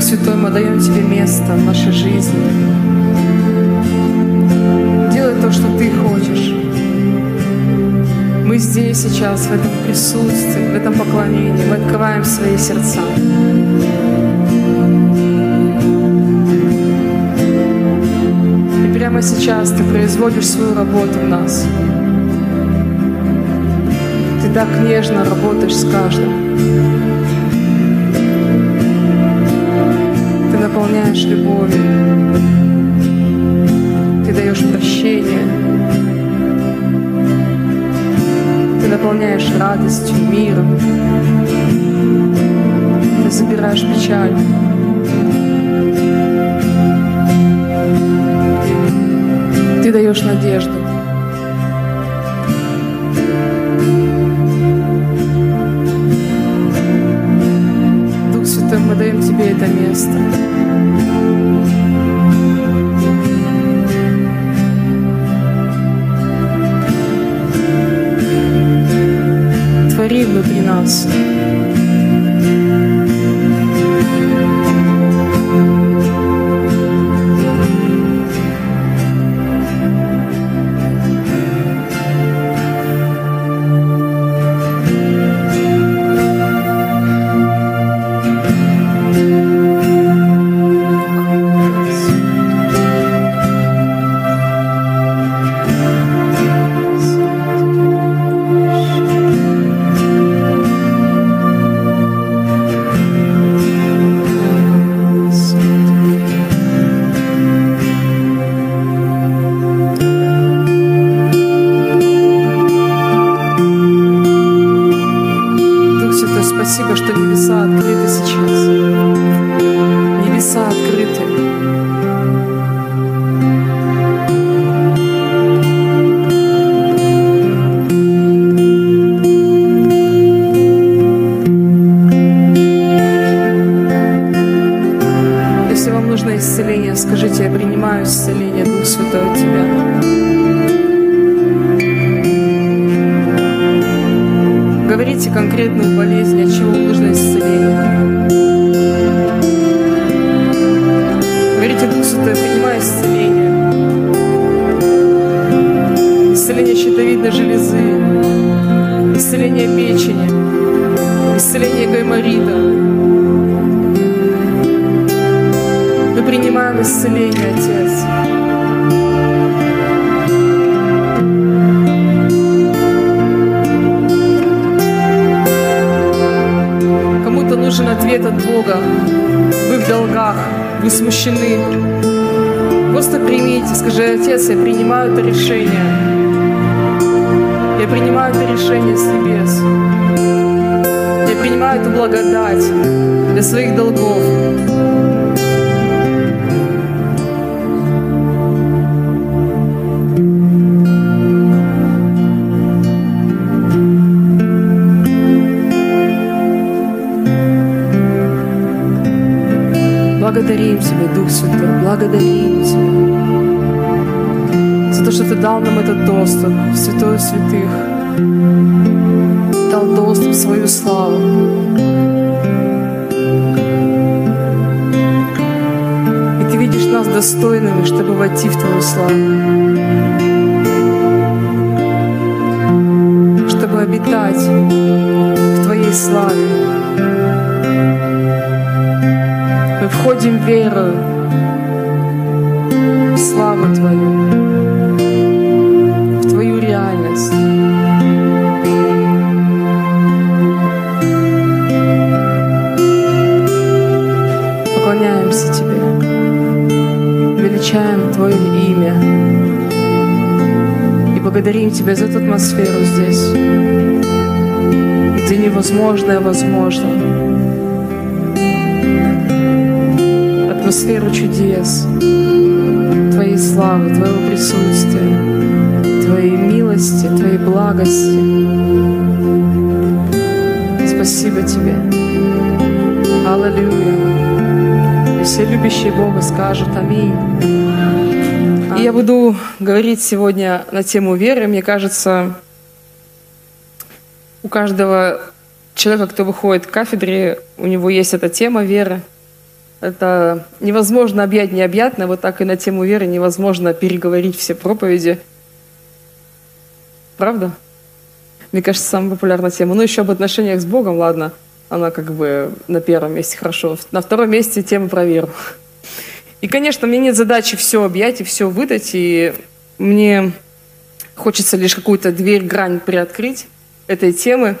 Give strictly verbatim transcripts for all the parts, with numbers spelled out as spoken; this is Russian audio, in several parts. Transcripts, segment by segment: Святой, мы даем Тебе место в нашей жизни. Делай то, что Ты хочешь. Мы здесь сейчас, в этом присутствии, в этом поклонении, мы открываем свои сердца. И прямо сейчас Ты производишь свою работу в нас. Ты так нежно работаешь с каждым. Наполняешь любовью, Ты даешь прощение, Ты наполняешь радостью, миром, Ты забираешь печаль. Ты даешь надежду. Дух Святой, мы даем Тебе это место. Твори внутри нас. Спасибо, что небеса открыты сейчас. Небеса открыты. Если вам нужно исцеление, скажите: я принимаю исцеление, Дух Святой, от Тебя. Говорите конкретную болезнь, от чего нужно исцеление. Говорите: Дух Святой, принимай исцеление. Исцеление щитовидной железы, исцеление печени, исцеление гайморита. Мы принимаем исцеление, Отец. Нужен ответ от Бога. Вы в долгах, вы смущены. Просто примите, скажи: Отец, я принимаю это решение. Я принимаю это решение с небес. Я принимаю эту благодать для своих долгов. Благодарим Тебя, Дух Святой, благодарим Тебя за то, что Ты дал нам этот доступ в святую святых, дал доступ в свою славу. И Ты видишь нас достойными, чтобы войти в Твою славу, чтобы обитать в Твоей славе. Мы входим верою в славу Твою, в Твою реальность. время. И благодарим Тебя за эту атмосферу здесь, где невозможное возможно. Атмосферу чудес, Твоей славы, Твоего присутствия, Твоей милости, Твоей благости. Спасибо Тебе. Аллилуйя. И все любящие Бога скажут аминь. И я буду говорить сегодня на тему веры. Мне кажется, у каждого человека, кто выходит к кафедре, у него есть эта тема веры. Это невозможно объять необъятно, вот так и на тему веры невозможно переговорить все проповеди. Правда? Мне кажется, самая популярная тема. Ну, еще об отношениях с Богом, ладно, она как бы на первом месте, хорошо. На втором месте тема про веру. И, конечно, мне нет задачи все объять и все выдать, и мне хочется лишь какую-то дверь, грань приоткрыть этой темы.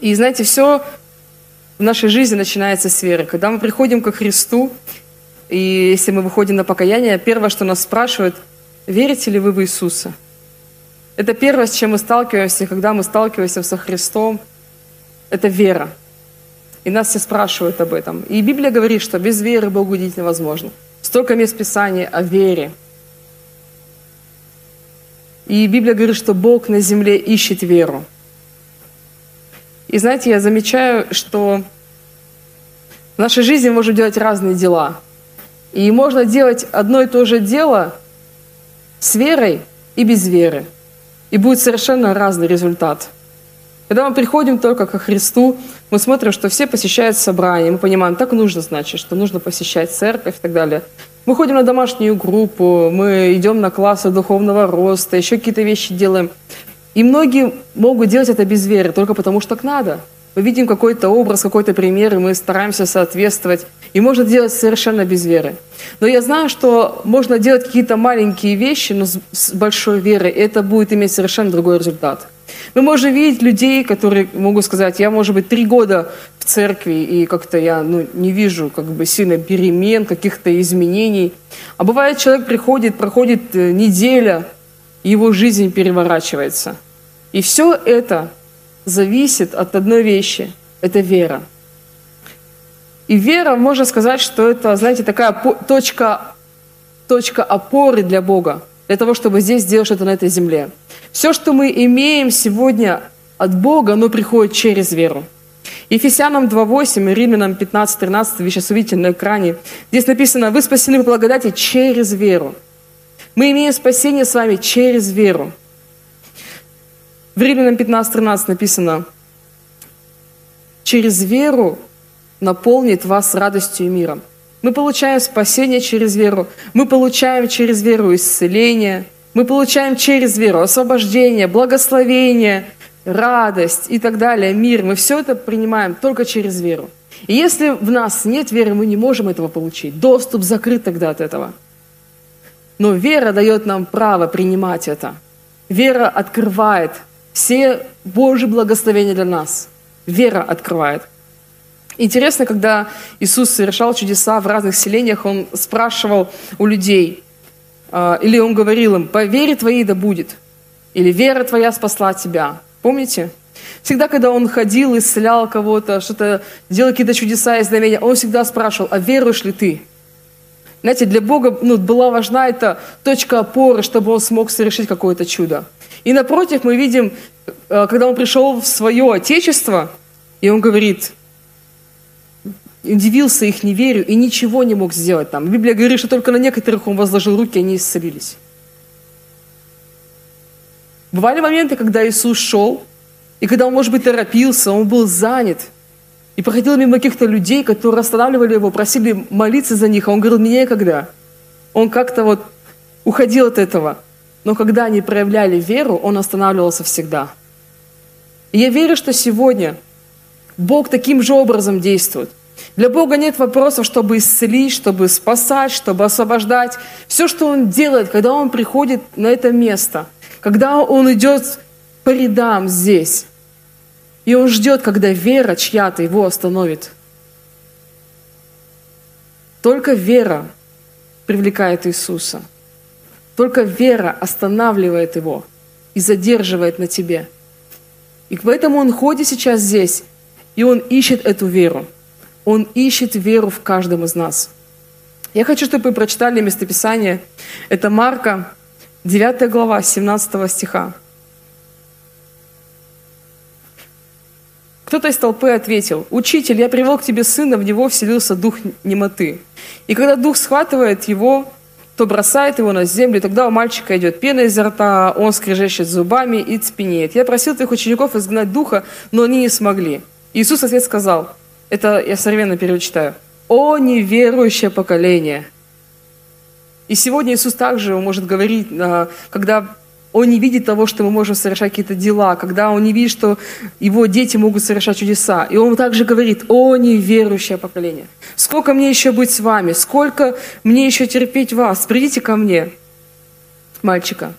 И, знаете, все в нашей жизни начинается с веры. Когда мы приходим ко Христу, и если мы выходим на покаяние, первое, что нас спрашивают, верите ли вы в Иисуса? Это первое, с чем мы сталкиваемся, когда мы сталкиваемся со Христом, это вера. И нас все спрашивают об этом. И Библия говорит, что без веры Богу угодить невозможно. Столько мест Писания о вере. И Библия говорит, что Бог на земле ищет веру. И знаете, я замечаю, что в нашей жизни мы можем делать разные дела. И можно делать одно и то же дело с верой и без веры. И будет совершенно разный результат. Когда мы приходим только ко Христу, мы смотрим, что все посещают собрания. Мы понимаем, так нужно, значит, что нужно посещать церковь и так далее. Мы ходим на домашнюю группу, мы идем на классы духовного роста, еще какие-то вещи делаем. И многие могут делать это без веры, только потому что так надо. Мы видим какой-то образ, какой-то пример, и мы стараемся соответствовать. И можно делать совершенно без веры. Но я знаю, что можно делать какие-то маленькие вещи, но с большой верой, и это будет иметь совершенно другой результат. Мы можем видеть людей, которые могут сказать, я, может быть, три года в церкви, и как-то я ну, не вижу как бы, сильно перемен, каких-то изменений. А бывает, человек приходит, проходит неделя, и его жизнь переворачивается. И все это зависит от одной вещи – это вера. И вера, можно сказать, что это, знаете, такая точка, точка опоры для Бога, для того, чтобы здесь сделать что-то на этой земле. Все, что мы имеем сегодня от Бога, оно приходит через веру. Ефесянам два восемь и Римлянам пятнадцать тринадцать, вы сейчас увидите на экране, здесь написано «Вы спасены по благодати через веру». Мы имеем спасение с вами через веру. В Римлянам пятнадцать тринадцать написано «Через веру наполнит вас радостью и миром». Мы получаем спасение через веру, мы получаем через веру исцеление, мы получаем через веру освобождение, благословение, радость и так далее, мир. Мы все это принимаем только через веру. И если в нас нет веры, мы не можем этого получить. Доступ закрыт тогда от этого. Но вера дает нам право принимать это. Вера открывает все Божьи благословения для нас. Вера открывает. Интересно, когда Иисус совершал чудеса в разных селениях, Он спрашивал у людей, или Он говорил им, «По вере твоей да будет», или «Вера твоя спасла тебя». Помните? Всегда, когда Он ходил, исцелял кого-то, что-то делал какие-то чудеса и знамения, Он всегда спрашивал, «А веруешь ли ты?» Знаете, для Бога ну, была важна эта точка опоры, чтобы Он смог совершить какое-то чудо. И напротив мы видим, когда Он пришел в свое Отечество, и Он говорит, удивился их неверию и ничего не мог сделать там. Библия говорит, что только на некоторых Он возложил руки, и они исцелились. Бывали моменты, когда Иисус шел, и когда Он, может быть, торопился, Он был занят. И проходил мимо каких-то людей, которые останавливали его, просили молиться за них, а он говорил, мне некогда. Он как-то вот уходил от этого. Но когда они проявляли веру, он останавливался всегда. И я верю, что сегодня Бог таким же образом действует. Для Бога нет вопросов, чтобы исцелить, чтобы спасать, чтобы освобождать. Все, что Он делает, когда Он приходит на это место, когда Он идет по рядам здесь, и Он ждет, когда вера чья-то Его остановит. Только вера привлекает Иисуса. Только вера останавливает его и задерживает на тебе. И поэтому он ходит сейчас здесь, и он ищет эту веру. Он ищет веру в каждом из нас. Я хочу, чтобы вы прочитали местописание. Это Марка, девятая глава, семнадцатого стиха. Кто-то из толпы ответил: «Учитель, я привел к тебе сына, в него вселился дух немоты. И когда дух схватывает его, то бросает его на землю, и тогда у мальчика идет пена изо рта, он скрежещет зубами и цепенеет. Я просил твоих учеников изгнать духа, но они не смогли». Иисус в ответ сказал, это я современно перечитаю: «О, неверующее поколение!» И сегодня Иисус также может говорить, когда Он не видит того, что мы можем совершать какие-то дела, когда Он не видит, что Его дети могут совершать чудеса. И Он также говорит: «О, неверующее поколение! Сколько мне еще быть с вами? Сколько мне еще терпеть вас? Придите ко мне, мальчика».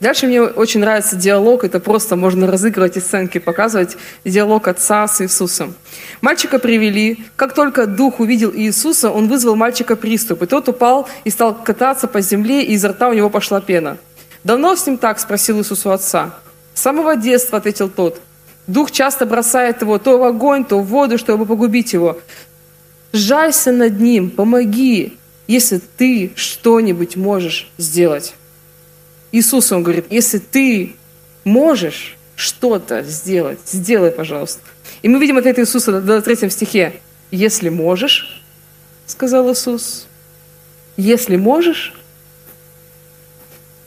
Дальше мне очень нравится диалог. Это просто можно разыгрывать и сценки показывать. Диалог отца с Иисусом. Мальчика привели. Как только дух увидел Иисуса, он вызвал мальчика приступ. И тот упал и стал кататься по земле, и изо рта у него пошла пена. «Давно с ним так?» – спросил Иисус у отца. «С самого детства», – ответил тот. «Дух часто бросает его то в огонь, то в воду, чтобы погубить его. Сжалься над ним, помоги, если ты что-нибудь можешь сделать». Иисус, он говорит: если ты можешь что-то сделать, сделай, пожалуйста. И мы видим ответ Иисуса в двадцать третьем стихе. «Если можешь», — сказал Иисус, — «если можешь».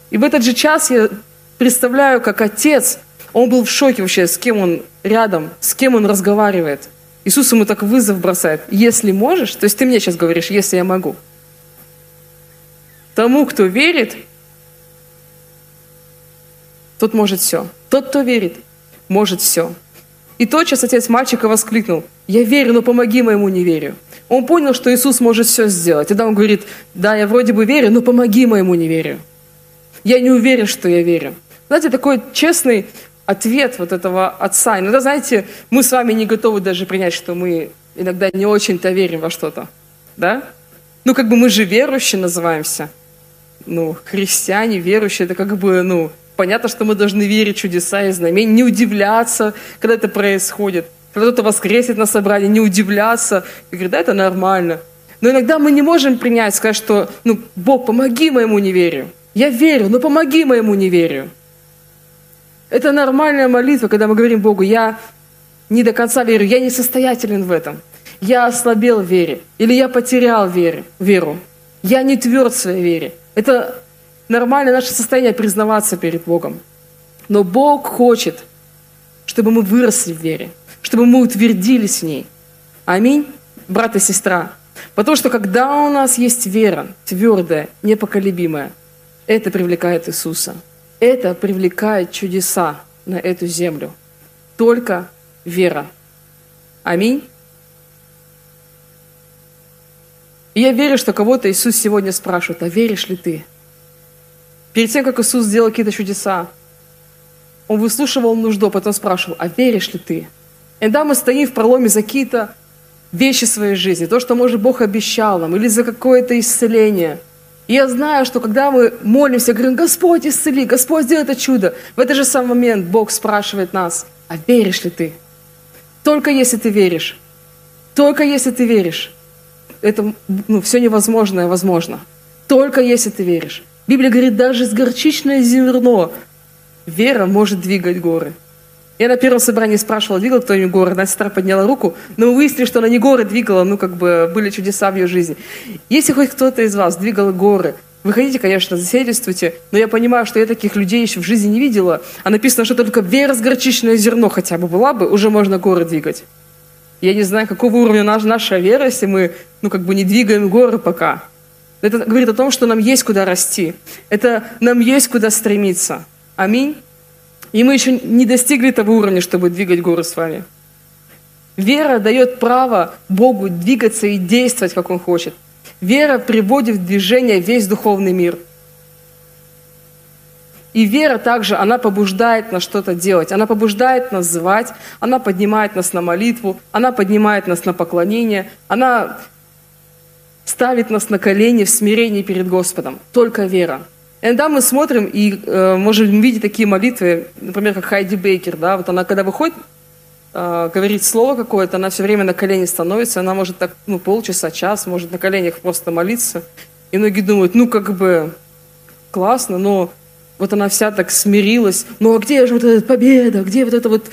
И в этот же час я представляю, как отец, он был в шоке вообще, с кем он рядом, с кем он разговаривает. Иисус ему так вызов бросает: «Если можешь», то есть ты мне сейчас говоришь, если я могу. Тому, кто верит, тот может все. Тот, кто верит, может все. И тотчас отец мальчика воскликнул: «Я верю, но помоги моему неверию». Он понял, что Иисус может все сделать. Тогда он говорит: «Да, я вроде бы верю, но помоги моему неверию. Я не уверен, что я верю». Знаете, такой честный ответ вот этого отца. Иногда, знаете, мы с вами не готовы даже принять, что мы иногда не очень-то верим во что-то. Да? Ну, как бы мы же верующие называемся. Ну, христиане, верующие, это как бы, ну... Понятно, что мы должны верить в чудеса и знамения, не удивляться, когда это происходит. Когда кто-то воскресит на собрании, не удивляться. И говорит: да, это нормально. Но иногда мы не можем принять, сказать, что ну, Бог, помоги моему неверию. Я верю, но помоги моему неверию. Это нормальная молитва, когда мы говорим Богу: я не до конца верю, я несостоятелен в этом. Я ослабел в вере. Или я потерял вере, веру. Я не тверд в своей вере. Это нормально наше состояние признаваться перед Богом. Но Бог хочет, чтобы мы выросли в вере, чтобы мы утвердились в ней. Аминь, брат и сестра. Потому что когда у нас есть вера твердая, непоколебимая, это привлекает Иисуса. Это привлекает чудеса на эту землю. Только вера. Аминь. И я верю, что кого-то Иисус сегодня спрашивает: а веришь ли ты? Перед тем, как Иисус сделал какие-то чудеса, Он выслушивал нужду, потом спрашивал: а веришь ли ты? Иногда мы стоим в проломе за какие-то вещи своей жизни, то, что, может, Бог обещал нам, или за какое-то исцеление. И я знаю, что когда мы молимся, говорим: Господь, исцели, Господь, сделай это чудо, в этот же самый момент Бог спрашивает нас: а веришь ли ты? Только если ты веришь, только если ты веришь, это ну, все невозможное возможно. Только если ты веришь. Библия говорит, даже с горчичное зерно вера может двигать горы. Я на первом собрании спрашивала, двигал кто-нибудь горы, одна сестра подняла руку, но мы выяснили, что она не горы двигала, ну как бы были чудеса в ее жизни. Если хоть кто-то из вас двигал горы, выходите, конечно, засвидетельствуйте, но я понимаю, что я таких людей еще в жизни не видела, а написано, что только вера с горчичное зерно хотя бы была бы, уже можно горы двигать. Я не знаю, какого уровня наша вера, если мы, ну как бы не двигаем горы пока. Это говорит о том, что нам есть куда расти. Это нам есть куда стремиться. Аминь. И мы еще не достигли того уровня, чтобы двигать горы с вами. Вера дает право Богу двигаться и действовать, как Он хочет. Вера приводит в движение весь духовный мир. И вера также, она побуждает нас что-то делать. Она побуждает нас звать. Она поднимает нас на молитву. Она поднимает нас на поклонение. Она ставит нас на колени в смирении перед Господом. Только вера. Иногда мы смотрим и э, можем видеть такие молитвы, например, как Хайди Бейкер, да, вот она, когда выходит, э, говорит слово какое-то, она все время на колени становится, она может так, ну, полчаса, час, может на коленях просто молиться. И многие думают, ну, как бы, классно, но вот она вся так смирилась, ну, а где же вот эта победа, где вот это вот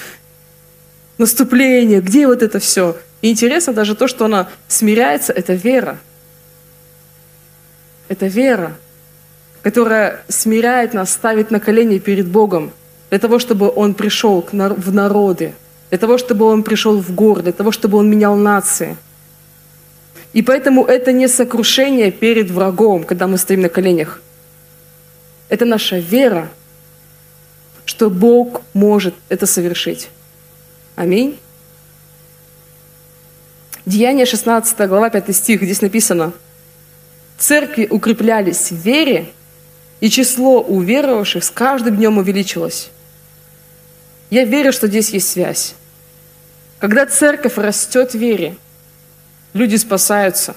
наступление, где вот это все? И интересно даже то, что она смиряется, это вера. Это вера, которая смиряет нас, ставит на колени перед Богом для того, чтобы Он пришел в народы, для того, чтобы Он пришел в город, для того, чтобы Он менял нации. И поэтому это не сокрушение перед врагом, когда мы стоим на коленях. Это наша вера, что Бог может это совершить. Аминь. Деяния шестнадцатая глава, пятый стих, здесь написано: «Церкви укреплялись в вере, и число уверовавших с каждым днем увеличилось». Я верю, что здесь есть связь. Когда церковь растет в вере, люди спасаются,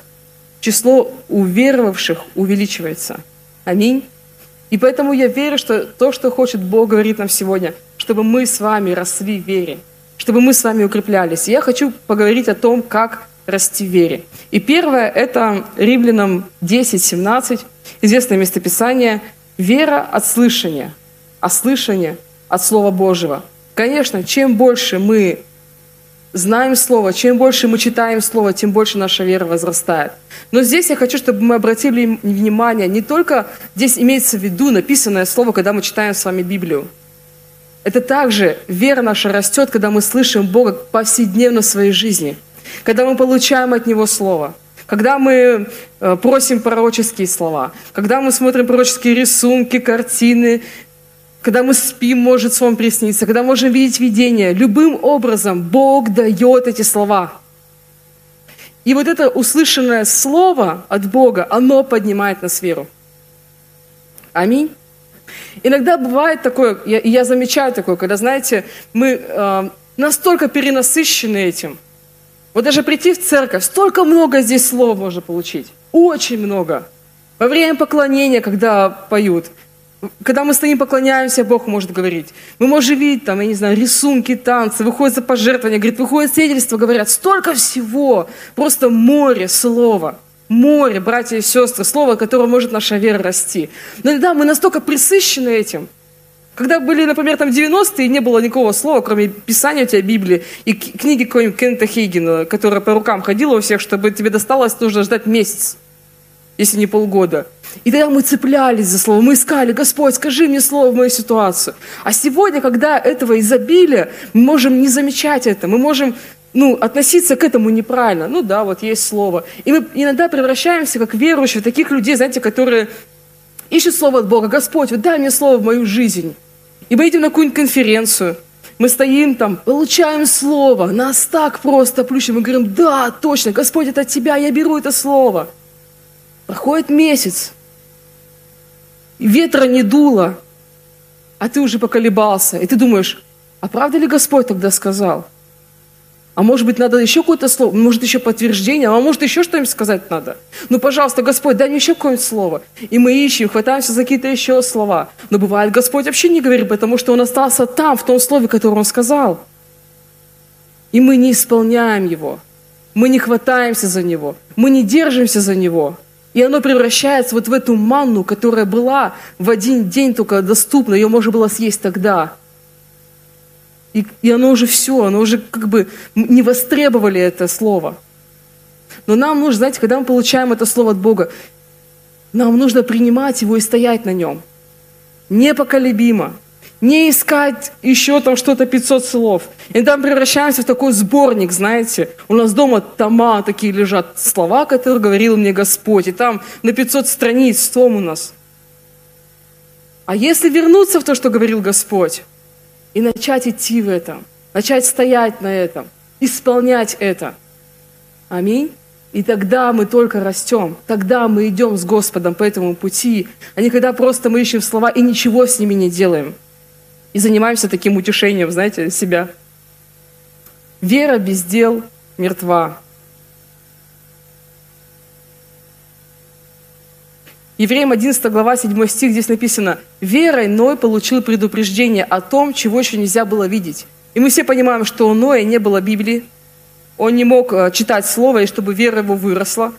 число уверовавших увеличивается. Аминь. И поэтому я верю, что то, что хочет Бог, говорит нам сегодня, чтобы мы с вами росли в вере, чтобы мы с вами укреплялись. И я хочу поговорить о том, как расти в вере. И первое — это Римлянам десять семнадцать, известное местописание: «Вера от слышания, а слышание от Слова Божьего». Конечно, чем больше мы знаем Слово, чем больше мы читаем Слово, тем больше наша вера возрастает. Но здесь я хочу, чтобы мы обратили внимание, не только здесь имеется в виду написанное Слово, когда мы читаем с вами Библию. Это также вера наша растет, когда мы слышим Бога повседневно в своей жизни, когда мы получаем от Него Слово, когда мы просим пророческие слова, когда мы смотрим пророческие рисунки, картины, когда мы спим, может сон присниться, когда можем видеть видение. Любым образом Бог дает эти слова. И вот это услышанное слово от Бога, оно поднимает нас в веру. Аминь. Иногда бывает такое, я, я замечаю такое, когда, знаете, мы э, настолько перенасыщены этим. Вот даже прийти в церковь, столько много здесь слов можно получить. Очень много. Во время поклонения, когда поют, когда мы стоим, поклоняемся, Бог может говорить. Мы можем видеть, там, я не знаю, рисунки, танцы, выходят за пожертвования, говорит, выходят свидетельства, говорят, столько всего, просто море слова. Море, братья и сестры, слово, которое может наша вера расти. Но иногда мы настолько пресыщены этим. Когда были, например, там девяностые, и не было никакого слова, кроме Писания у тебя, Библии, и книги какой-нибудь Кеннета Хейгена, которая по рукам ходила у всех, чтобы тебе досталось, нужно ждать месяц, если не полгода. И тогда мы цеплялись за слово, мы искали: «Господь, скажи мне слово в мою ситуацию». А сегодня, когда этого изобилия, мы можем не замечать это, мы можем, ну, относиться к этому неправильно. Ну да, вот есть слово. И мы иногда превращаемся, как верующие, в таких людей, знаете, которые ищут слово от Бога. «Господь, вот дай мне слово в мою жизнь». И мы идем на какую-нибудь конференцию, мы стоим там, получаем слово, нас так просто плющим, мы говорим: «Да, точно, Господь, это от Тебя, я беру это слово». Проходит месяц, ветра не дуло, а ты уже поколебался, и ты думаешь: «А правда ли Господь тогда сказал? А может быть, надо еще какое-то слово, может, еще подтверждение, а может, еще что-нибудь сказать надо? Ну, пожалуйста, Господь, дай мне еще какое-нибудь слово». И мы ищем, хватаемся за какие-то еще слова. Но бывает, Господь вообще не говорит, потому что Он остался там, в том слове, которое Он сказал. И мы не исполняем его, мы не хватаемся за него, мы не держимся за него. И оно превращается вот в эту манну, которая была в один день только доступна, ее можно было съесть тогда. И, и оно уже все, оно уже как бы не востребовали это слово. Но нам нужно, знаете, когда мы получаем это слово от Бога, нам нужно принимать его и стоять на нем. Непоколебимо. Не искать еще там что-то пятьсот слов. И там превращаемся в такой сборник, знаете. У нас дома тома такие лежат, слова, которые говорил мне Господь. И там на пятьсот страниц том у нас. А если вернуться в то, что говорил Господь, и начать идти в этом, начать стоять на этом, исполнять это. Аминь. И тогда мы только растем, тогда мы идем с Господом по этому пути, а не когда просто мы ищем слова и ничего с ними не делаем. И занимаемся таким утешением, знаете, себя. Вера без дел мертва. Евреям одиннадцатая глава седьмой стих, здесь написано: «Верой Ной получил предупреждение о том, чего еще нельзя было видеть». И мы все понимаем, что у Ноя не было Библии, он не мог читать Слово, и чтобы вера его выросла.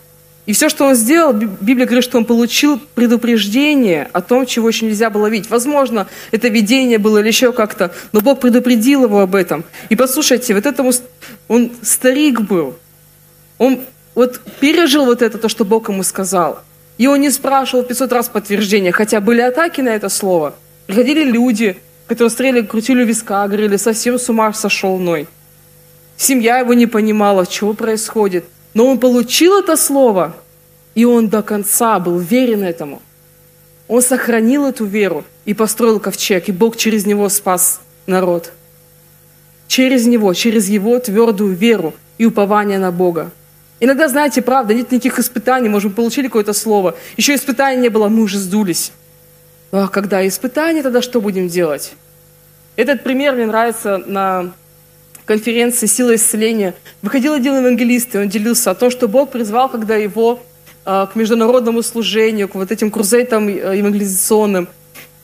И все, что он сделал, Библия говорит, что он получил предупреждение о том, чего еще нельзя было видеть. Возможно, это видение было или еще как-то, но Бог предупредил его об этом. И послушайте, вот этому он старик был. Он вот пережил вот это, то, что Бог ему сказал. И он не спрашивал пятьсот раз подтверждения, хотя были атаки на это слово. Приходили люди, которые стреляли, крутили виска, говорили: совсем с ума сошел Ной. Семья его не понимала, чего происходит. Но он получил это слово, и он до конца был верен этому. Он сохранил эту веру и построил ковчег, и Бог через него спас народ. Через него, через его твердую веру и упование на Бога. Иногда, знаете, правда, нет никаких испытаний, может, мы получили какое-то слово, еще испытаний не было, мы уже сдулись. Но когда испытания, тогда что будем делать? Этот пример мне нравится на... конференции «Сила исцеления». Выходил один евангелист, и он делился о том, что Бог призвал, когда его э, к международному служению, к вот этим крузейтам евангелизационным.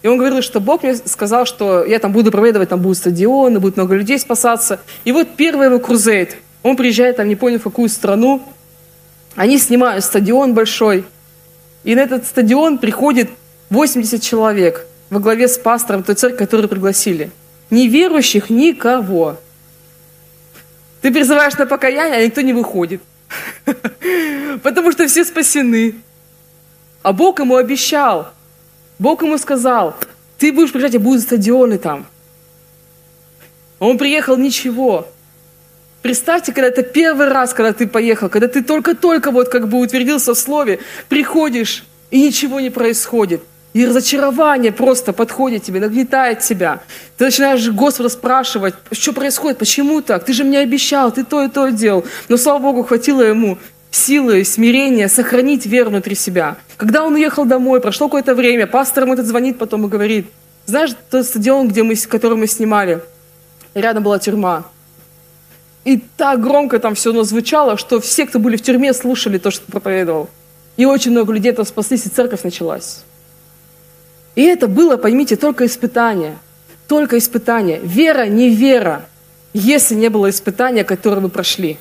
И он говорил, что Бог мне сказал, что я там буду проповедовать, там будут стадионы, будет много людей спасаться. И вот первый его крузейт, он приезжает, там не понял, в какую страну, они снимают стадион большой, и на этот стадион приходит восемьдесят человек во главе с пастором той церкви, которую пригласили. Неверующих никого. Ты призываешь на покаяние, а никто не выходит, потому что все спасены. А Бог ему обещал, Бог ему сказал: ты будешь приезжать, и будут стадионы там. А он приехал, ничего. Представьте, когда это первый раз, когда ты поехал, когда ты только-только вот как бы утвердился в слове, приходишь, и ничего не происходит. И разочарование просто подходит тебе, нагнетает тебя. Ты начинаешь Господа спрашивать, что происходит, почему так? Ты же мне обещал, ты то и то делал. Но, слава Богу, хватило ему силы и смирения сохранить веру внутри себя. Когда он уехал домой, прошло какое-то время, пастор ему этот звонит потом и говорит: знаешь, тот стадион, где мы, который мы снимали, рядом была тюрьма. И так громко там все оно звучало, что все, кто были в тюрьме, слушали то, что проповедовал. И очень много людей там спаслись, и церковь началась. И это было, поймите, только испытание. Только испытание. Вера, не вера, если не было испытания, которое вы прошли.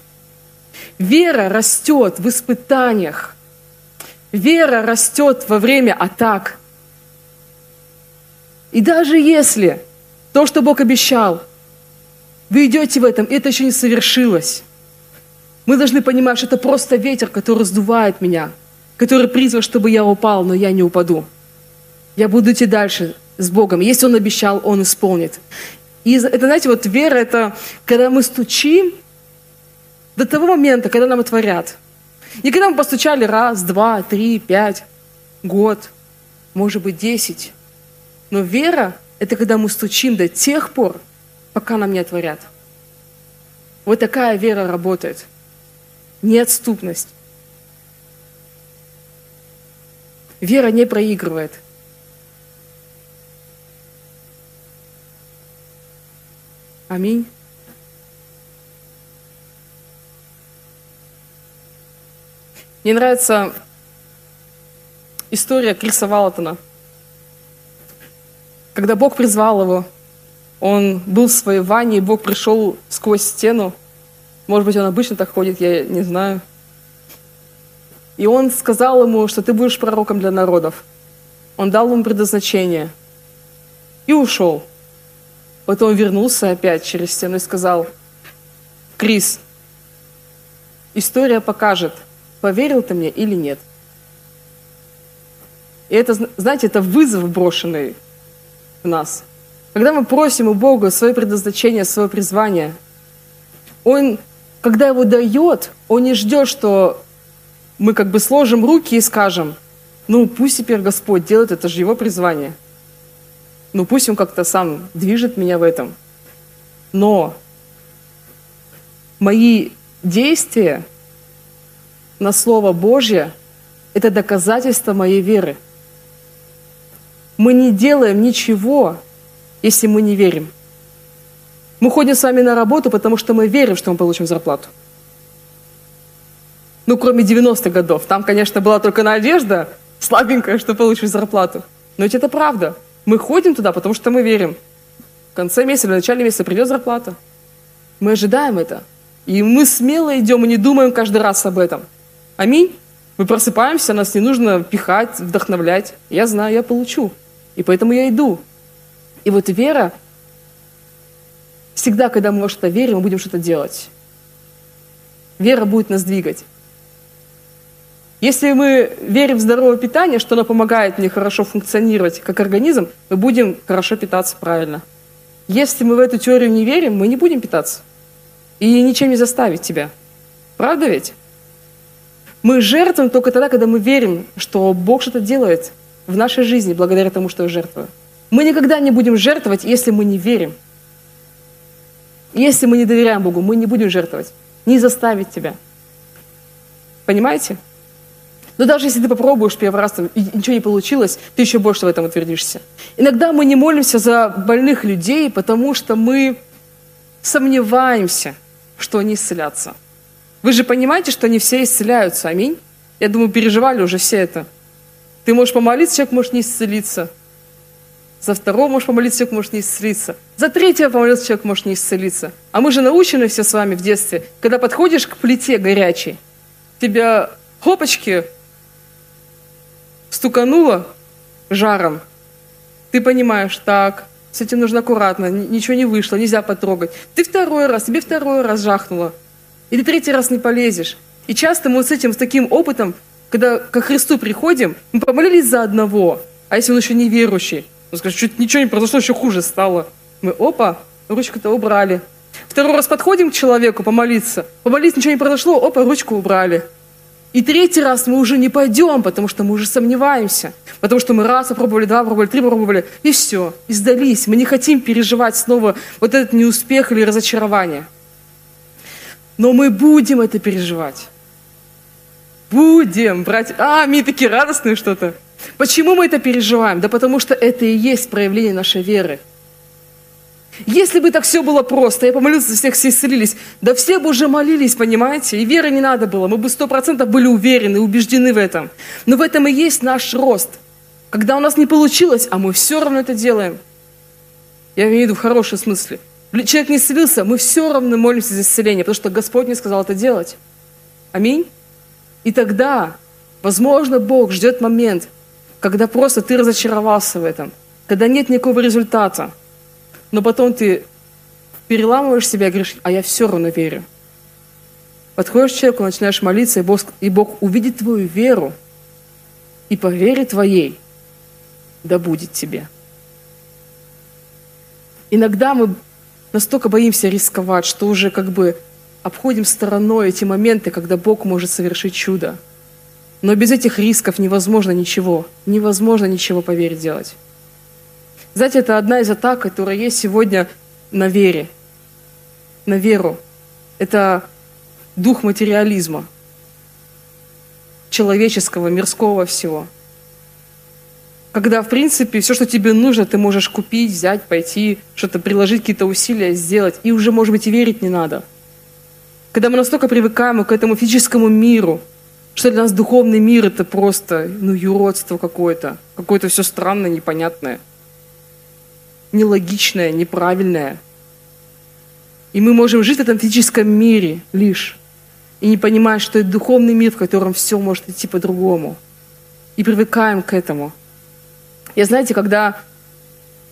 Вера растет в испытаниях. Вера растет во время атак. И даже если то, что Бог обещал, вы идете в этом, это еще не совершилось. Мы должны понимать, что это просто ветер, который сдувает меня, который призван, чтобы я упал, но я не упаду. Я буду идти дальше с Богом. Если Он обещал, Он исполнит. И это, знаете, вот вера — это когда мы стучим до того момента, когда нам отворят. И когда мы постучали раз, два, три, пять, год, может быть, десять. Но вера — это когда мы стучим до тех пор, пока нам не отворят. Вот такая вера работает. Неотступность. Вера не проигрывает. Аминь. Мне нравится история Криса Валатона. Когда Бог призвал его, он был в своей ванне, и Бог пришел сквозь стену. Может быть, он обычно так ходит, я не знаю. И он сказал ему, что ты будешь пророком для народов. Он дал ему предназначение и ушел. Потом вернулся опять через стену и сказал: Крис, история покажет, поверил ты мне или нет. И это, знаете, это вызов, брошенный в нас. Когда мы просим у Бога свое предназначение, свое призвание, Он, когда его дает, Он не ждет, что мы как бы сложим руки и скажем: ну пусть теперь Господь делает, это же его призвание. Ну, пусть Он как-то сам движет меня в этом. Но мои действия на Слово Божье — это доказательство моей веры. Мы не делаем ничего, если мы не верим. Мы ходим с вами на работу, потому что мы верим, что мы получим зарплату. Ну, кроме девяностых годов. Там, конечно, была только надежда, слабенькая, что получишь зарплату. Но ведь это правда. Мы ходим туда, потому что мы верим. В конце месяца, в начале месяца придет зарплата. Мы ожидаем это. И мы смело идем и не думаем каждый раз об этом. Аминь. Мы просыпаемся, нас не нужно пихать, вдохновлять. Я знаю, я получу. И поэтому я иду. И вот вера, всегда, когда мы во что-то верим, мы будем что-то делать. Вера будет нас двигать. Если мы верим в здоровое питание, что оно помогает мне хорошо функционировать как организм, мы будем хорошо питаться правильно. Если мы в эту теорию не верим, мы не будем питаться. И ничем не заставить тебя. Правда ведь? Мы жертвуем только тогда, когда мы верим, что Бог что-то делает в нашей жизни благодаря тому, что я жертвую. Мы никогда не будем жертвовать, если мы не верим. Если мы не доверяем Богу, мы не будем жертвовать. Не заставить тебя. Понимаете? Но даже если ты попробуешь первый раз, там, и ничего не получилось, ты еще больше в этом утвердишься. Иногда мы не молимся за больных людей, потому что мы сомневаемся, что они исцелятся. Вы же понимаете, что не все исцеляются. Аминь. Я думаю, переживали уже все это. Ты можешь помолиться, человек может не исцелиться. За второго можешь помолиться, человек может не исцелиться. За третьего помолиться, человек может не исцелиться. А мы же научены все с вами в детстве, когда подходишь к плите горячей, тебя хлопочки стукануло жаром. Ты понимаешь, так, с этим нужно аккуратно, ничего не вышло, нельзя потрогать. Ты второй раз, тебе второй раз жахнуло. Или третий раз не полезешь. И часто мы вот с этим, с таким опытом, когда ко Христу приходим, мы помолились за одного, а если он еще не верующий, он скажет, что ничего не произошло, еще хуже стало. Мы, опа, ручку-то убрали. Второй раз подходим к человеку помолиться, помолиться, ничего не произошло, опа, ручку убрали. И третий раз мы уже не пойдем, потому что мы уже сомневаемся, потому что мы раз попробовали, два попробовали, три попробовали, и все, и сдались. Мы не хотим переживать снова вот этот неуспех или разочарование. Но мы будем это переживать. Будем, братья. А, мы такие радостные что-то. Почему мы это переживаем? Да потому что это и есть проявление нашей веры. Если бы так все было просто, я помолился за всех, все исцелились, да все бы уже молились, понимаете? И веры не надо было, мы бы сто процентов были уверены, убеждены в этом. Но в этом и есть наш рост. Когда у нас не получилось, а мы все равно это делаем. Я имею в виду в хорошем смысле. Человек не исцелился, мы все равно молимся за исцеление, потому что Господь не сказал это делать. Аминь. И тогда, возможно, Бог ждет момент, когда просто ты разочаровался в этом, когда нет никакого результата. Но потом ты переламываешь себя и говоришь, а я все равно верю. Подходишь к человеку, начинаешь молиться, и Бог, и Бог увидит твою веру и по вере твоей да будет тебе. Иногда мы настолько боимся рисковать, что уже как бы обходим стороной эти моменты, когда Бог может совершить чудо. Но без этих рисков невозможно ничего, невозможно ничего по вере делать. Знаете, это одна из атак, которая есть сегодня на вере, на веру. Это дух материализма, человеческого, мирского всего. Когда, в принципе, все, что тебе нужно, ты можешь купить, взять, пойти, что-то приложить, какие-то усилия сделать. И уже, может быть, и верить не надо. Когда мы настолько привыкаем к этому физическому миру, что для нас духовный мир — это просто, ну, юродство какое-то. Какое-то все странное, непонятное. Нелогичное, неправильное. И мы можем жить в этом физическом мире лишь. И не понимая, что это духовный мир, в котором все может идти по-другому. И привыкаем к этому. Я, знаете, когда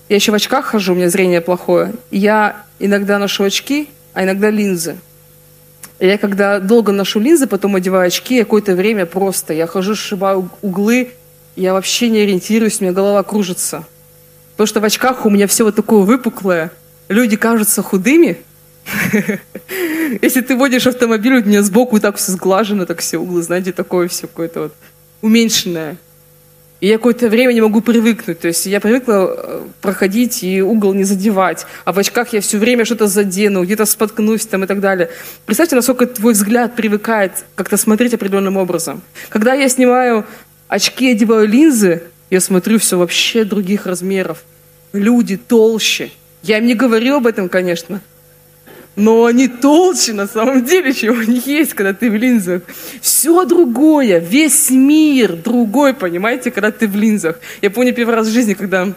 я еще в очках хожу, у меня зрение плохое, я иногда ношу очки, а иногда линзы. И я когда долго ношу линзы, потом одеваю очки, я какое-то время просто, я хожу, сшибаю углы, я вообще не ориентируюсь, у меня голова кружится. Потому что в очках у меня все вот такое выпуклое. Люди кажутся худыми. Если ты водишь автомобиль, у меня сбоку так все сглажено, так все углы, знаете, такое все какое-то вот уменьшенное. И я какое-то время не могу привыкнуть. То есть я привыкла проходить и угол не задевать. А в очках я все время что-то задену, где-то споткнусь там и так далее. Представьте, насколько твой взгляд привыкает как-то смотреть определенным образом. Когда я снимаю очки, одеваю линзы, я смотрю все вообще других размеров. Люди толще. Я им не говорю об этом, конечно. но они толще на самом деле, чего у них есть, когда ты в линзах. Все другое, весь мир другой, понимаете, когда ты в линзах. Я помню первый раз в жизни, когда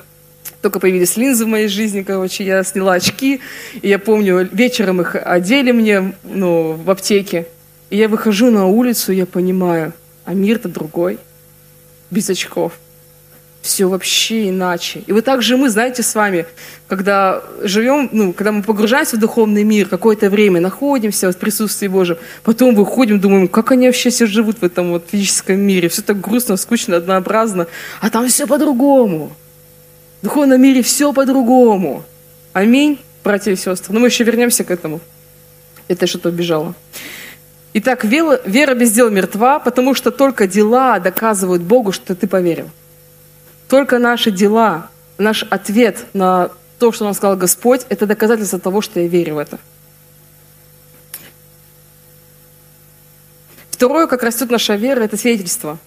только появились линзы в моей жизни, короче, я сняла очки, и я помню, вечером их одели мне, ну, в аптеке, и я выхожу на улицу, я понимаю, а мир-то другой, без очков. Все вообще иначе. И вот так же мы, знаете, с вами, когда живем, ну, когда мы погружаемся в духовный мир, какое-то время находимся в присутствии Божьем, потом выходим, думаем, как они вообще все живут в этом вот физическом мире. Все так грустно, скучно, однообразно. А там все по-другому. В духовном мире все по-другому. Аминь, братья и сестры. Но мы еще вернемся к этому. Это что-то убежало. Итак, вера без дел мертва, потому что только дела доказывают Богу, что ты поверил. Только наши дела, наш ответ на то, что нам сказал Господь, это доказательство того, что я верю в это. Второе, как растет наша вера, это свидетельство.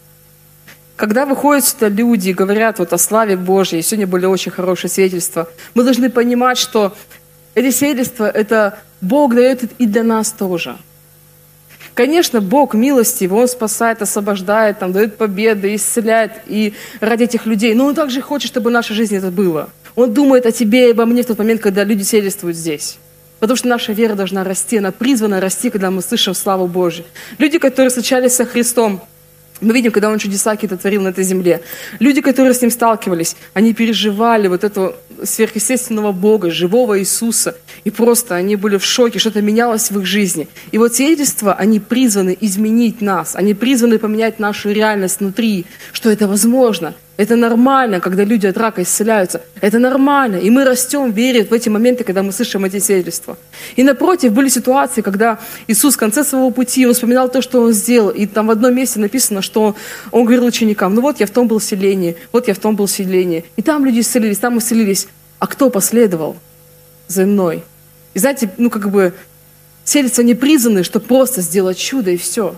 Когда выходят сюда люди и говорят вот о славе Божьей, сегодня были очень хорошие свидетельства, мы должны понимать, что эти свидетельства, это Бог дает и для нас тоже. Конечно, Бог милостив, Он спасает, освобождает, там, дает победы, исцеляет и ради этих людей. Но Он также хочет, чтобы в нашей жизни это было. Он думает о тебе и обо мне в тот момент, когда люди свидетельствуют здесь. Потому что наша вера должна расти, она призвана расти, когда мы слышим славу Божью. Люди, которые встречались со Христом, мы видим, когда Он чудеса какие-то творил на этой земле. Люди, которые с Ним сталкивались, они переживали вот этого сверхъестественного Бога, живого Иисуса. И просто они были в шоке, что-то менялось в их жизни. И вот свидетельства, они призваны изменить нас. Они призваны поменять нашу реальность внутри, что это возможно. Это нормально, когда люди от рака исцеляются. Это нормально. И мы растем в вере в эти моменты, когда мы слышим эти свидетельства. И напротив, были ситуации, когда Иисус в конце своего пути, Он вспоминал то, что Он сделал. И там в одном месте написано, что Он говорил ученикам, ну вот я в том был селении, вот я в том был селении. И там люди исцелились, там исцелились. А кто последовал за мной? И знаете, ну как бы свидетельства не призваны, чтобы просто сделать чудо и все.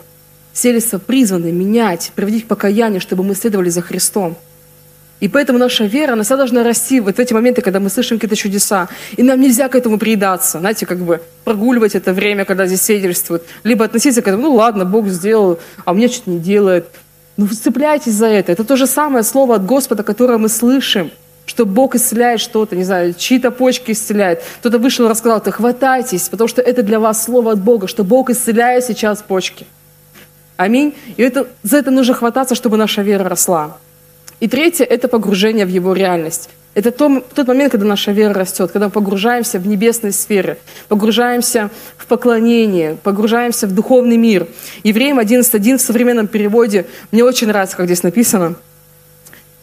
Свидетельства призваны менять, приводить к покаянию, чтобы мы следовали за Христом. И поэтому наша вера, она всегда должна расти вот в эти моменты, когда мы слышим какие-то чудеса. И нам нельзя к этому приедаться, знаете, как бы прогуливать это время, когда здесь свидетельствуют. Либо относиться к этому, ну ладно, Бог сделал, а мне что-то не делает. Ну цепляйтесь за это. Это то же самое слово от Господа, которое мы слышим, что Бог исцеляет что-то, не знаю, чьи-то почки исцеляет. Кто-то вышел и рассказал, то хватайтесь, потому что это для вас слово от Бога, что Бог исцеляет сейчас почки. Аминь. И это, за это нужно хвататься, чтобы наша вера росла. И третье – это погружение в Его реальность. Это то, тот момент, когда наша вера растет, когда мы погружаемся в небесные сферы, погружаемся в поклонение, погружаемся в духовный мир. Евреям одиннадцать один в современном переводе, мне очень нравится, как здесь написано.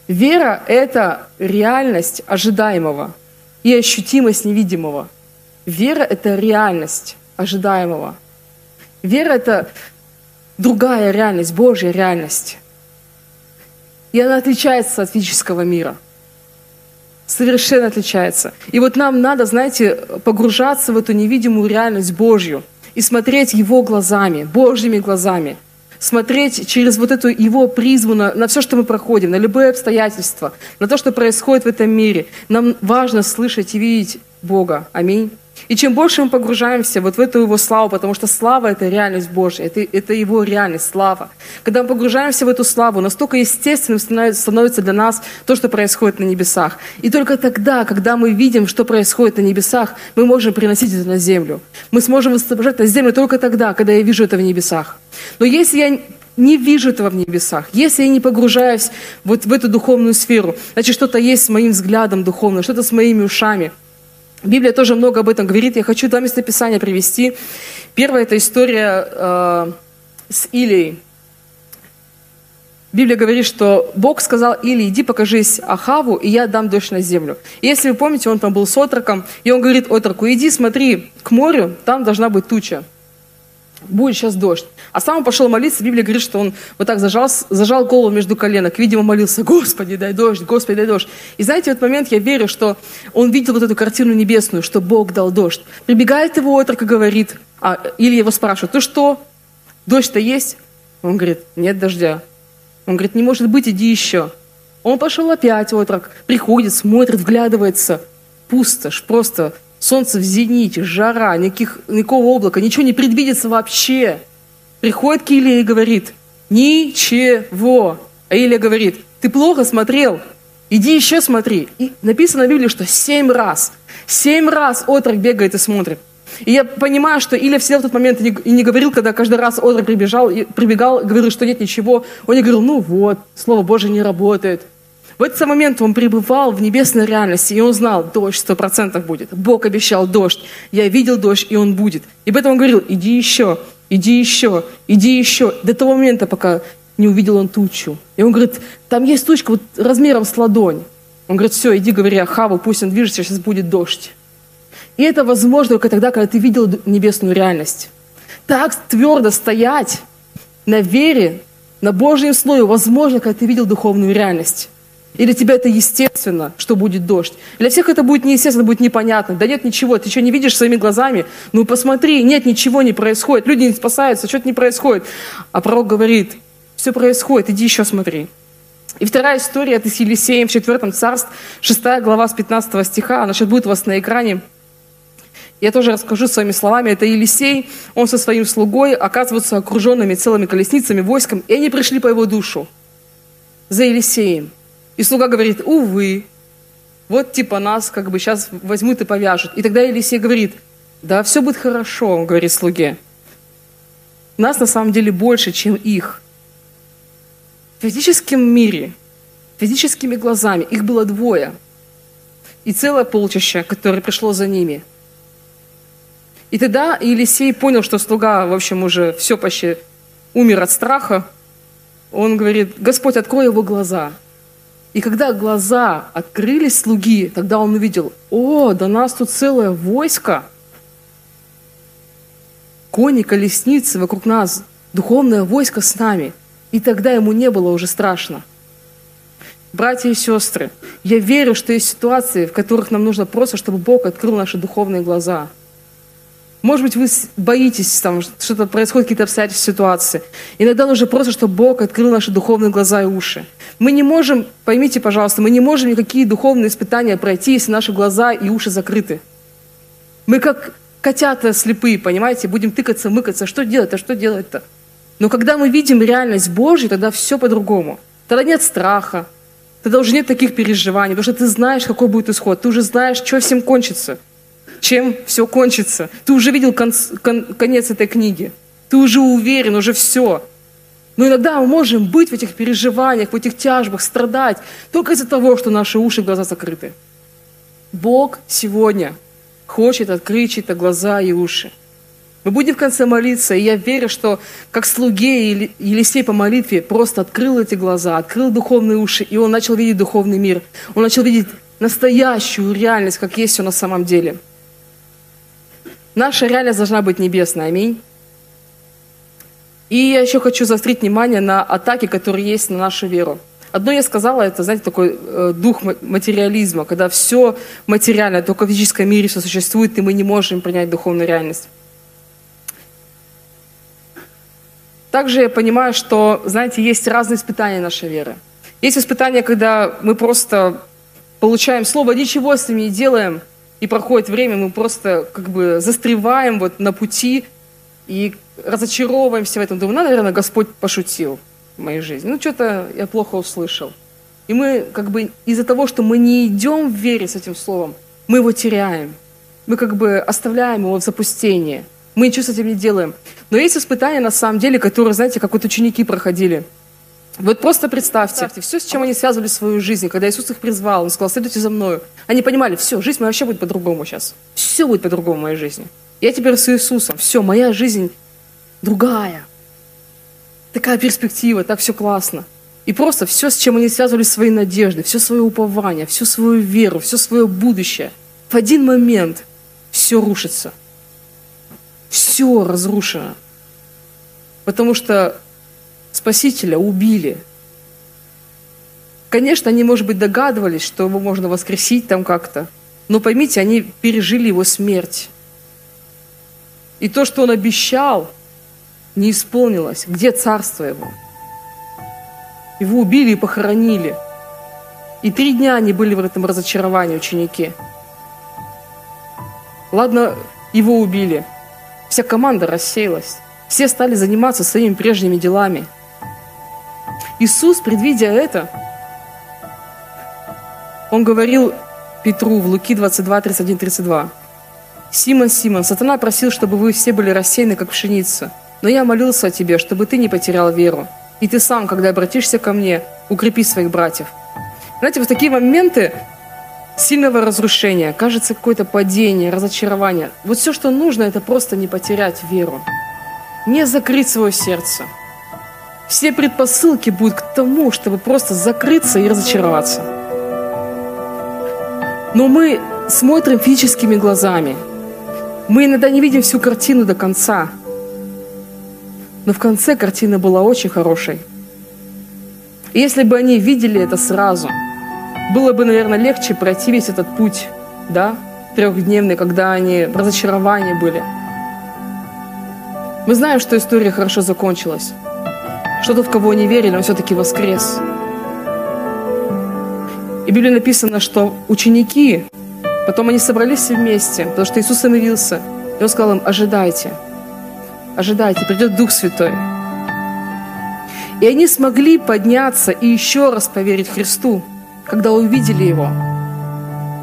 Вера – это реальность ожидаемого и ощутимость невидимого. Вера – это реальность ожидаемого. Вера – это другая реальность, Божья реальность. И она отличается от физического мира. Совершенно отличается. И вот нам надо, знаете, погружаться в эту невидимую реальность Божью и смотреть Его глазами, Божьими глазами. Смотреть через вот эту Его призму на, на все, что мы проходим, на любые обстоятельства, на то, что происходит в этом мире. Нам важно слышать и видеть Бога. Аминь. И чем больше мы погружаемся вот в эту Его славу, потому что слава — это реальность Божья, это, это Его реальность, слава. Когда мы погружаемся в эту славу, настолько естественным становится для нас то, что происходит на небесах. И только тогда, когда мы видим, что происходит на небесах, мы можем приносить это на землю. Мы сможем восстанавливать это на землю только тогда, когда я вижу это в небесах. Но если я не вижу этого в небесах, если я не погружаюсь вот в эту духовную сферу, значит, что-то есть с моим взглядом духовным, что-то с моими ушами. Библия тоже много об этом говорит. Я хочу два местописания привести. Первое – это история э, с Илией. Библия говорит, что Бог сказал Илии, иди покажись Ахаву, и я дам дождь на землю. И если вы помните, он там был с отроком, и он говорит отроку, иди смотри к морю, там должна быть туча. Будет сейчас дождь. А сам он пошел молиться. Библия говорит, что он вот так зажал, зажал голову между коленок. Видимо, молился, Господи, дай дождь, Господи, дай дождь. И знаете, в этот момент я верю, что он видел вот эту картину небесную, что Бог дал дождь. Прибегает его отрок и говорит, а, или его спрашивают, ты что, дождь-то есть? Он говорит, нет дождя. Он говорит, не может быть, иди еще. Он пошел опять, отрок, приходит, смотрит, вглядывается. Пустошь, просто солнце в зените, жара, никаких, никакого облака, ничего не предвидится вообще. Приходит к Илии и говорит: ничего. А Илия говорит: ты плохо смотрел, иди еще смотри. И написано в Библии, что семь раз, семь раз отрок бегает и смотрит. И я понимаю, что Илия всегда в тот момент и не говорил, когда каждый раз отрок прибежал, и прибегал, говорил, что нет ничего. Он не говорил: ну вот, Слово Божие не работает. В этот момент он пребывал в небесной реальности, и он знал, дождь сто процентов будет. Бог обещал дождь. Я видел дождь, и он будет. И поэтому он говорил: иди еще, иди еще, иди еще. До того момента, пока не увидел он тучу. И он говорит: там есть тучка вот размером с ладонь. Он говорит: все, иди, говори Ахаву, пусть он движется, сейчас будет дождь. И это возможно только тогда, когда ты видел небесную реальность. Так твердо стоять на вере, на Божьем Слове, возможно, когда ты видел духовную реальность. И для тебя это естественно, что будет дождь. Для всех это будет неестественно, будет непонятно. Да нет ничего, ты что, не видишь своими глазами? Ну посмотри, нет, ничего не происходит. Люди не спасаются, что-то не происходит. А пророк говорит: все происходит, иди еще смотри. И вторая история, это с Елисеем в четвертом царстве, шестая глава с пятнадцатого стиха. Она сейчас будет у вас на экране. Я тоже расскажу своими словами. Это Елисей, он со своим слугой оказываются окруженными целыми колесницами, войском, и они пришли по его душу за Елисеем. И слуга говорит: увы, вот типа нас как бы сейчас возьмут и повяжут. И тогда Елисей говорит: да, все будет хорошо, он говорит слуге. Нас на самом деле больше, чем их. В физическом мире, физическими глазами их было двое. И целое полчища, которое пришло за ними. И тогда Елисей понял, что слуга, в общем, уже все почти умер от страха. Он говорит: Господь, открой его глаза. И когда глаза открылись слуги, тогда он увидел: о, да нас тут целое войско. Кони, колесницы вокруг нас, духовное войско с нами. И тогда ему не было уже страшно. Братья и сестры, я верю, что есть ситуации, в которых нам нужно просто, чтобы Бог открыл наши духовные глаза. Может быть, вы боитесь, там, что-то происходит, какие-то обстоятельства, ситуации. Иногда нужно просто, чтобы Бог открыл наши духовные глаза и уши. Мы не можем, поймите, пожалуйста, мы не можем никакие духовные испытания пройти, если наши глаза и уши закрыты. Мы как котята слепые, понимаете, будем тыкаться, мыкаться, что делать-то, что делать-то. Но когда мы видим реальность Божью, тогда все по-другому. Тогда нет страха, тогда уже нет таких переживаний, потому что ты знаешь, какой будет исход, ты уже знаешь, что всем кончится. Чем все кончится. Ты уже видел конц, кон, конец этой книги. Ты уже уверен, уже все. Но иногда мы можем быть в этих переживаниях, в этих тяжбах, страдать только из-за того, что наши уши и глаза закрыты. Бог сегодня хочет открыть чьи-то глаза и уши. Мы будем в конце молиться, и я верю, что как слуге Елисей по молитве просто открыл эти глаза, открыл духовные уши, и он начал видеть духовный мир. Он начал видеть настоящую реальность, как есть все на самом деле. Наша реальность должна быть небесной. Аминь. И я еще хочу заострить внимание на атаки, которые есть на нашу веру. Одно я сказала, это, знаете, такой э, дух материализма, когда все материально, только в физическом мире все существует, и мы не можем принять духовную реальность. Также я понимаю, что, знаете, есть разные испытания нашей веры. Есть испытания, когда мы просто получаем слово, ничего с ними не делаем, и проходит время, мы просто как бы застреваем вот на пути и разочаровываемся в этом. Думаю, наверное, Господь пошутил в моей жизни. Ну, что-то я плохо услышал. И мы как бы из-за того, что мы не идем в вере с этим словом, мы его теряем. Мы как бы оставляем его в запустении. Мы ничего с этим не делаем. Но есть испытания, на самом деле, которые, знаете, как вот ученики проходили. Вот просто представьте, представьте, все, с чем они связывали свою жизнь, когда Иисус их призвал, Он сказал: следуйте за мною. Они понимали: все, жизнь моя вообще будет по-другому сейчас. Все будет по-другому в моей жизни. Я теперь с Иисусом. Все, моя жизнь другая. Такая перспектива, так все классно. И просто все, с чем они связывали свои надежды, все свое упование, всю свою веру, все свое будущее, в один момент все рушится. Все разрушено. Потому что Спасителя убили. Конечно, они, может быть, догадывались, что его можно воскресить там как-то, но поймите, они пережили его смерть. И то, что он обещал, не исполнилось. Где царство его? Его убили и похоронили. И три дня они были в этом разочаровании, ученики. Ладно, его убили. Вся команда рассеялась. Все стали заниматься своими прежними делами. Иисус, предвидя это, Он говорил Петру в Луки двадцать два, тридцать один, тридцать два. «Симон, Симон, сатана просил, чтобы вы все были рассеяны, как пшеница. Но я молился о тебе, чтобы ты не потерял веру. И ты сам, когда обратишься ко мне, укрепи своих братьев». Знаете, вот такие моменты сильного разрушения, кажется, какое-то падение, разочарование. Вот все, что нужно, это просто не потерять веру. Не закрыть свое сердце. Все предпосылки будут к тому, чтобы просто закрыться и разочароваться. Но мы смотрим физическими глазами. Мы иногда не видим всю картину до конца. Но в конце картина была очень хорошей. И если бы они видели это сразу, было бы, наверное, легче пройти весь этот путь, да, трехдневный, когда они в разочаровании были. Мы знаем, что история хорошо закончилась, что тот, в кого они верили, он все-таки воскрес. И в Библии написано, что ученики, потом они собрались все вместе, потому что Иисус им явился, и Он сказал им: ожидайте, ожидайте, придет Дух Святой. И они смогли подняться и еще раз поверить Христу, когда увидели Его.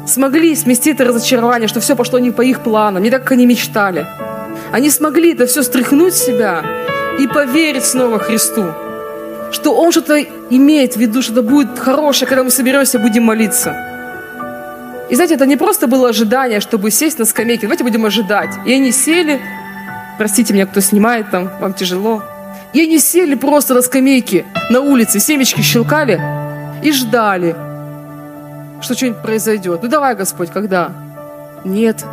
Смогли смести это разочарование, что все пошло не по их планам, не так, как они мечтали. Они смогли это все стряхнуть с себя и поверить снова Христу, что Он что-то имеет в виду, что-то будет хорошее, когда мы соберемся, будем молиться. И знаете, это не просто было ожидание, чтобы сесть на скамейке, давайте будем ожидать. И они сели, простите меня, кто снимает там, вам тяжело. И они сели просто на скамейке на улице, семечки щелкали и ждали, что что-нибудь произойдет. Ну давай, Господь, когда? Нет.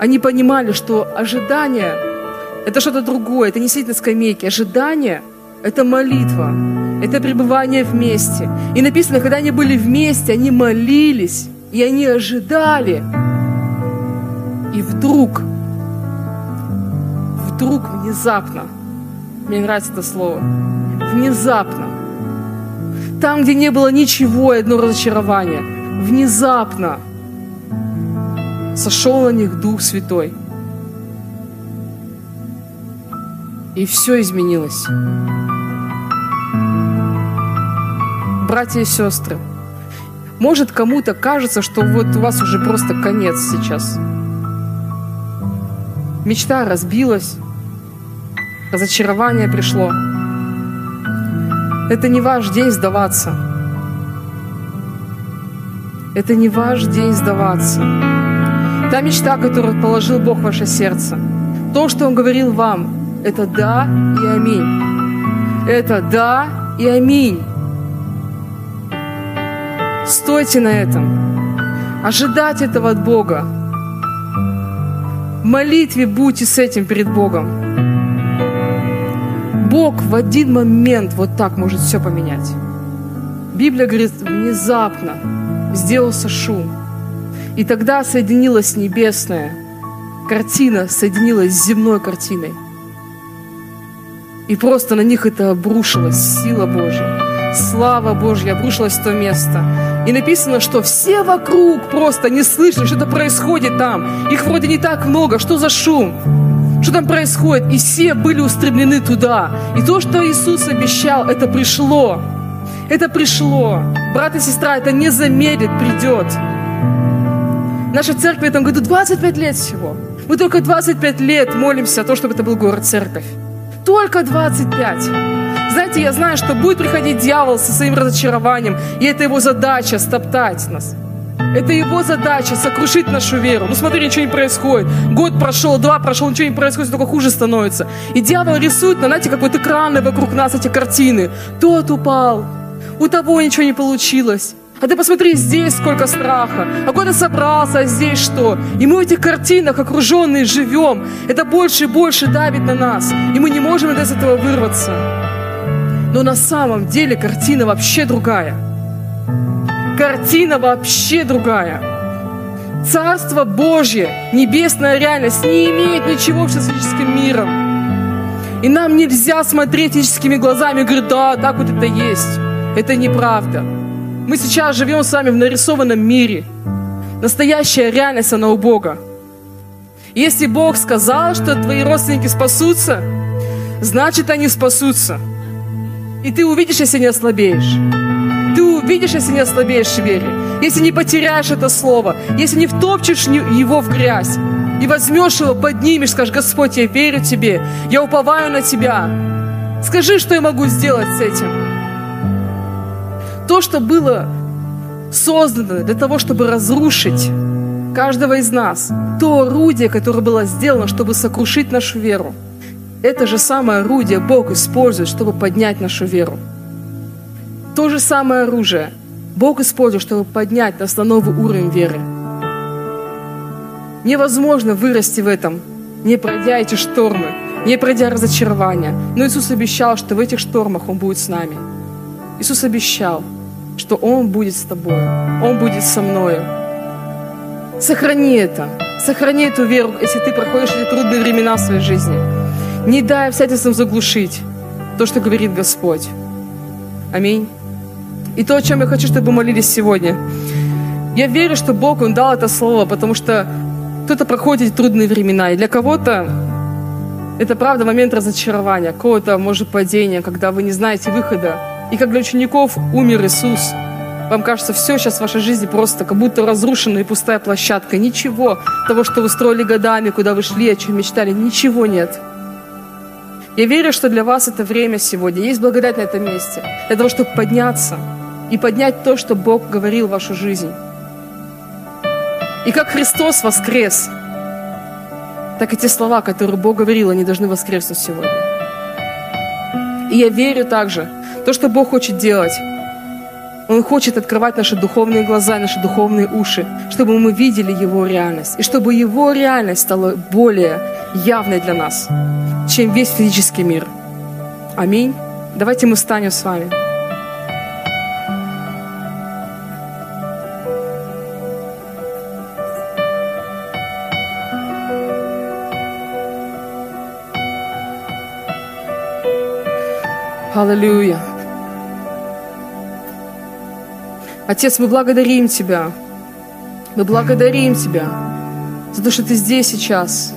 Они понимали, что ожидание – это что-то другое, это не сидеть на скамейке. Ожидание – это молитва, это пребывание вместе. И написано, когда они были вместе, они молились, и они ожидали. И вдруг, вдруг, внезапно, мне нравится это слово, внезапно, там, где не было ничего, одно разочарование, внезапно сошел на них Дух Святой. И все изменилось. Братья и сестры, может, кому-то кажется, что вот у вас уже просто конец сейчас. Мечта разбилась, разочарование пришло. Это не ваш день сдаваться. Это не ваш день сдаваться. Та мечта, которую положил Бог в ваше сердце, то, что Он говорил вам, это да и аминь. Это да и аминь. Стойте на этом. Ожидать этого от Бога. В молитве будьте с этим перед Богом. Бог в один момент вот так может все поменять. Библия говорит, внезапно сделался шум. И тогда соединилась небесная картина, соединилась с земной картиной. И просто на них это обрушилась сила Божья, слава Божья обрушилась в то место. И написано, что все вокруг просто не слышали, что-то происходит там. Их вроде не так много, что за шум, что там происходит. И все были устремлены туда. И то, что Иисус обещал, это пришло. Это пришло. Брат и сестра, это не замедлит, придет. Наша церковь в этом году двадцать пять лет всего. Мы только двадцать пять лет молимся о том, чтобы это был город-церковь. Только двадцать пять. Знаете, я знаю, что будет приходить дьявол со своим разочарованием, и это его задача — стоптать нас. Это его задача — сокрушить нашу веру. Ну смотри, ничего не происходит. Год прошел, два прошел, ничего не происходит, только хуже становится. И дьявол рисует, на, знаете, как вот экраны вокруг нас эти картины. Тот упал, у того ничего не получилось. А ты посмотри, здесь сколько страха. А куда собрался, а здесь что? И мы в этих картинах, окруженные, живем. Это больше и больше давит на нас. И мы не можем из этого вырваться. Но на самом деле картина вообще другая. Картина вообще другая. Царство Божье, небесная реальность не имеет ничего общего с физическим миром. И нам нельзя смотреть физическими глазами и говорить, да, так вот это есть. Это неправда. Мы сейчас живем с вами в нарисованном мире. Настоящая реальность, она у Бога. Если Бог сказал, что твои родственники спасутся, значит, они спасутся. И ты увидишь, если не ослабеешь. Ты увидишь, если не ослабеешь в вере. Если не потеряешь это слово. Если не втопчешь его в грязь. И возьмешь его, поднимешь, скажешь: Господь, я верю Тебе. Я уповаю на Тебя. Скажи, что я могу сделать с этим. То, что было создано для того, чтобы разрушить каждого из нас. То орудие, которое было сделано, чтобы сокрушить нашу веру. Это же самое орудие Бог использует, чтобы поднять нашу веру. То же самое оружие Бог использует, чтобы поднять нас на новый уровень веры. Невозможно вырасти в этом, не пройдя эти штормы, не пройдя разочарования. Но Иисус обещал, что в этих штормах Он будет с нами. Иисус обещал, что Он будет с тобой, Он будет со мною. Сохрани это, сохрани эту веру, если ты проходишь эти трудные времена в своей жизни. Не дай обстоятельствам заглушить то, что говорит Господь. Аминь. И то, о чем я хочу, чтобы мы молились сегодня. Я верю, что Бог, Он дал это слово, потому что кто-то проходит трудные времена. И для кого-то это, правда, момент разочарования, какого-то, может, падения, когда вы не знаете выхода. И как для учеников умер Иисус. Вам кажется, все сейчас в вашей жизни просто как будто разрушена и пустая площадка. Ничего того, что вы строили годами, куда вы шли, о чем мечтали, ничего нет. Я верю, что для вас это время сегодня. Есть благодать на этом месте. Для того, чтобы подняться и поднять то, что Бог говорил в вашу жизнь. И как Христос воскрес, так и те слова, которые Бог говорил, они должны воскреснуть сегодня. И я верю также, то, что Бог хочет делать. Он хочет открывать наши духовные глаза, наши духовные уши, чтобы мы видели Его реальность. И чтобы Его реальность стала более явной для нас, чем весь физический мир. Аминь. Давайте мы встанем с вами. Аллилуйя. Отец, мы благодарим Тебя. Мы благодарим Тебя за то, что Ты здесь сейчас.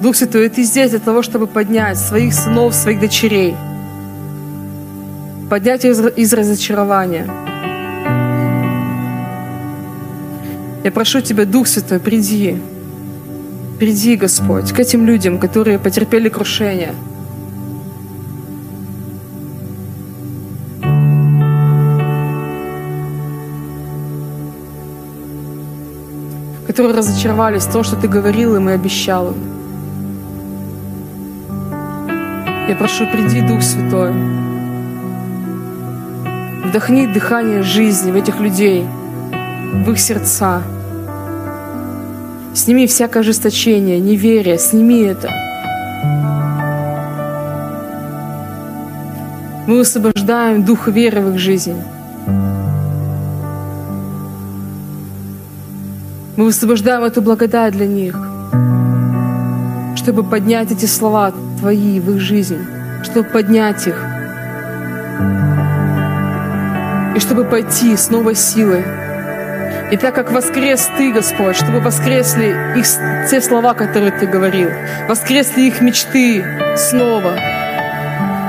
Дух Святой, Ты здесь для того, чтобы поднять своих сынов, своих дочерей. Поднять их из разочарования. Я прошу Тебя, Дух Святой, приди. Приди, Господь, к этим людям, которые потерпели крушение. Которые разочаровались в том, что Ты говорил им и обещал им. Я прошу, приди, Дух Святой. Вдохни дыхание жизни в этих людей, в их сердца. Сними всякое ожесточение, неверие, сними это. Мы освобождаем дух веры в их жизнь. Мы высвобождаем эту благодать для них, чтобы поднять эти слова Твои в их жизнь, чтобы поднять их и чтобы пойти с новой силой. И так как воскрес Ты, Господь, чтобы воскресли их те слова, которые Ты говорил, воскресли их мечты снова.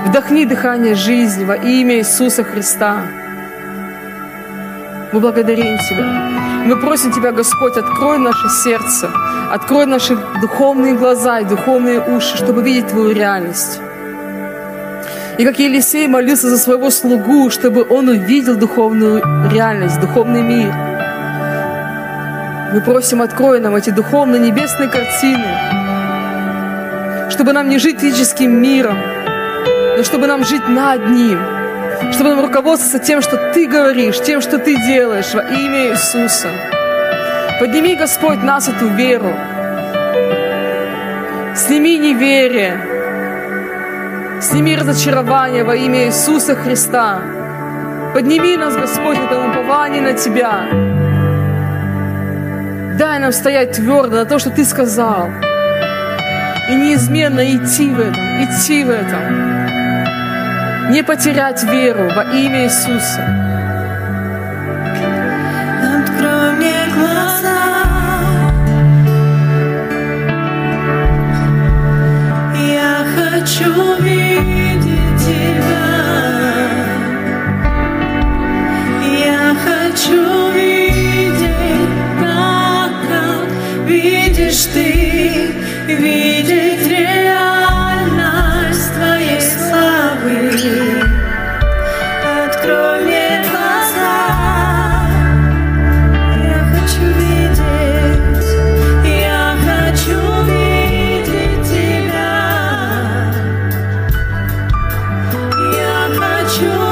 Вдохни дыхание жизни во имя Иисуса Христа. Мы благодарим Тебя. Мы просим Тебя, Господь, открой наше сердце, открой наши духовные глаза и духовные уши, чтобы видеть Твою реальность. И как Елисей молился за своего слугу, чтобы он увидел духовную реальность, духовный мир. Мы просим, открой нам эти духовные небесные картины, чтобы нам не жить физическим миром, но чтобы нам жить над ним. Чтобы нам руководствоваться тем, что Ты говоришь, тем, что Ты делаешь во имя Иисуса. Подними, Господь, нас эту веру. Сними неверие. Сними разочарование во имя Иисуса Христа. Подними нас, Господь, в этом уповании на Тебя. Дай нам стоять твердо на то, что Ты сказал. И неизменно идти в этом, идти в этом. Не потерять веру во имя Иисуса. Открой мне глаза, будешь ты видеть реальность твоей славы. Открой мне глаза, я хочу видеть, я хочу видеть тебя, я хочу.